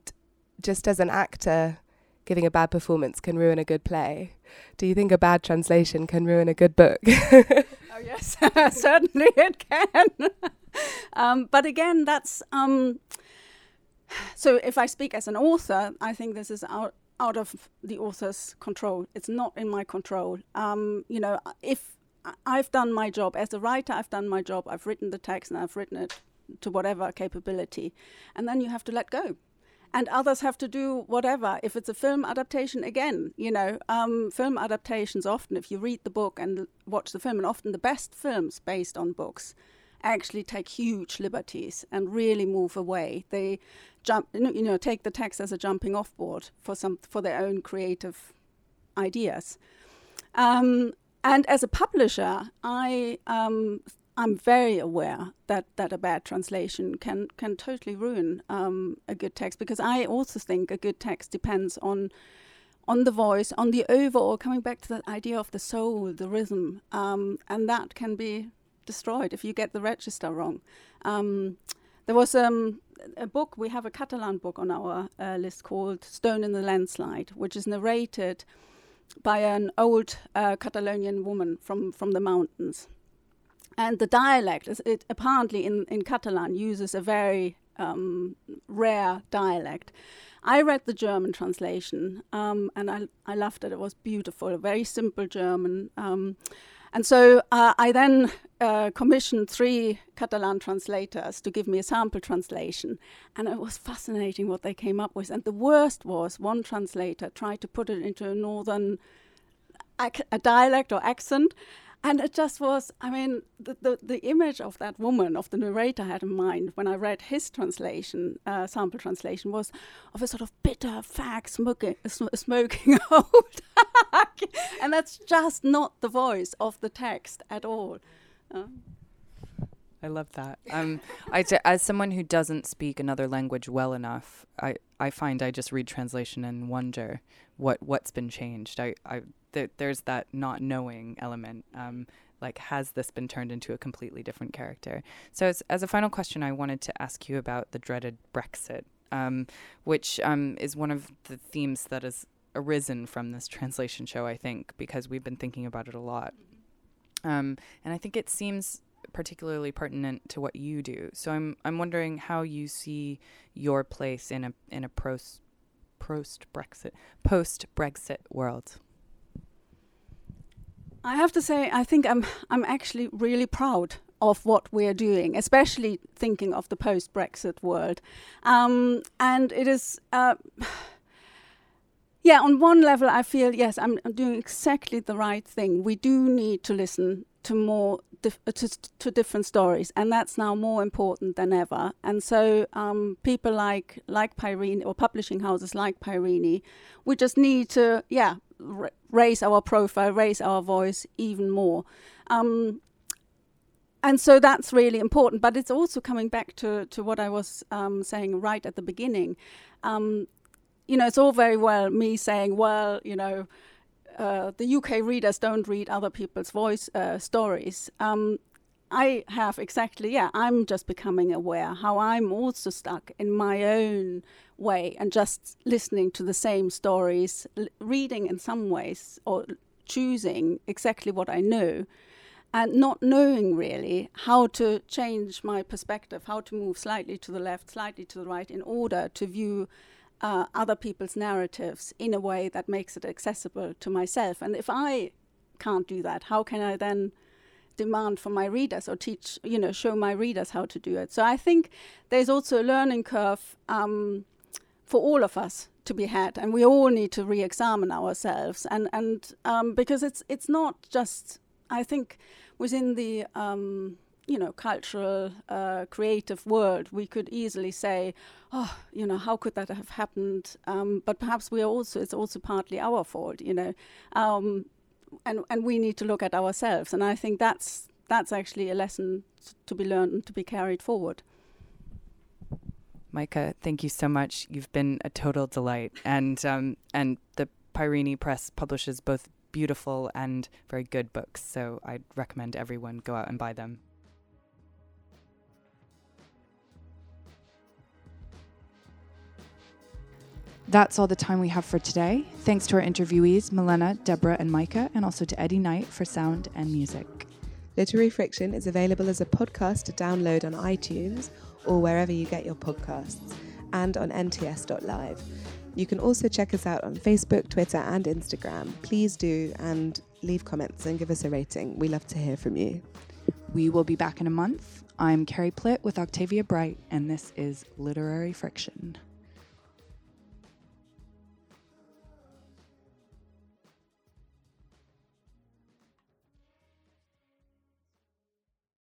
just as an actor, giving a bad performance can ruin a good play. Do you think a bad translation can ruin a good book? Oh, yes, certainly it can. Um, but again, that's, um, so if I speak as an author, I think this is out, out of the author's control. It's not in my control. Um, you know, if I've done my job as a writer, I've done my job, I've written the text, and I've written it to whatever capability. And then you have to let go. And others have to do whatever. If it's a film adaptation, again, you know, um, film adaptations often, if you read the book and watch the film, and often the best films based on books, actually take huge liberties and really move away. They jump, you know, take the text as a jumping off board for some for their own creative ideas. Um, and as a publisher, I um, I'm very aware that, that a bad translation can can totally ruin um, a good text, because I also think a good text depends on on the voice, on the overall. Coming back to that idea of the soul, the rhythm, um, and that can be destroyed if you get the register wrong. Um, there was um, a book, we have a Catalan book on our uh, list called Stone in the Landslide, which is narrated by an old uh, Catalonian woman from, from the mountains. And the dialect, is, it apparently in, in Catalan, uses a very um, rare dialect. I read the German translation um, and I, I loved it. It was beautiful, a very simple German. Um, And so uh, I then uh, commissioned three Catalan translators to give me a sample translation. And it was fascinating what they came up with. And the worst was one translator tried to put it into a northern ac- a dialect or accent. And it just was, I mean, the, the, the image of that woman, of the narrator I had in mind when I read his translation, uh, sample translation, was of a sort of bitter, fag, smoking, sm- smoking old. And that's just not the voice of the text at all. Uh. I love that. Um, I, as someone who doesn't speak another language well enough, I, I find I just read translation and wonder what, what's been changed. I, I th- There's that not knowing element. Um, like, has this been turned into a completely different character? So as, as a final question, I wanted to ask you about the dreaded Brexit, um, which um, is one of the themes that has arisen from this translation show, I think, because we've been thinking about it a lot. Um, and I think it seems particularly pertinent to what you do. So I'm I'm wondering how you see your place in a in a post post Brexit post Brexit world. I have to say I think I'm I'm actually really proud of what we're doing, especially thinking of the post Brexit world, um, and it is. Uh, Yeah, on one level, I feel, yes, I'm doing exactly the right thing. We do need to listen to more dif- to, to different stories, and that's now more important than ever. And so um, people like like Peirene, or publishing houses like Peirene, we just need to, yeah, r- raise our profile, raise our voice even more. Um, And so that's really important. But it's also coming back to, to what I was um, saying right at the beginning. Um You know, it's all very well me saying, well, you know, uh, the U K readers don't read other people's voice uh, stories. Um, I have exactly, yeah, I'm just becoming aware how I'm also stuck in my own way and just listening to the same stories, l- reading in some ways or choosing exactly what I know and not knowing really how to change my perspective, how to move slightly to the left, slightly to the right in order to view Uh, other people's narratives in a way that makes it accessible to myself. And if I can't do that, how can I then demand from my readers or teach, you know, show my readers how to do it? So I think there's also a learning curve um, for all of us to be had, and we all need to re-examine ourselves. And, and um, because it's it's not just, I think, within the Um, you know, cultural, uh, creative world, we could easily say, oh, you know, how could that have happened? Um, but perhaps we are also, it's also partly our fault, you know, um, and and we need to look at ourselves. And I think that's that's actually a lesson to be learned and to be carried forward. Meike, thank you so much. You've been a total delight. And, um, and the Peirene Press publishes both beautiful and very good books. So I'd recommend everyone go out and buy them. That's all the time we have for today. Thanks to our interviewees, Melena, Deborah, and Meike, and also to Eddie Knight for sound and music. Literary Friction is available as a podcast to download on iTunes or wherever you get your podcasts, and on N T S dot live. You can also check us out on Facebook, Twitter, and Instagram. Please do, and leave comments and give us a rating. We love to hear from you. We will be back in a month. I'm Carrie Plitt with Octavia Bright, and this is Literary Friction.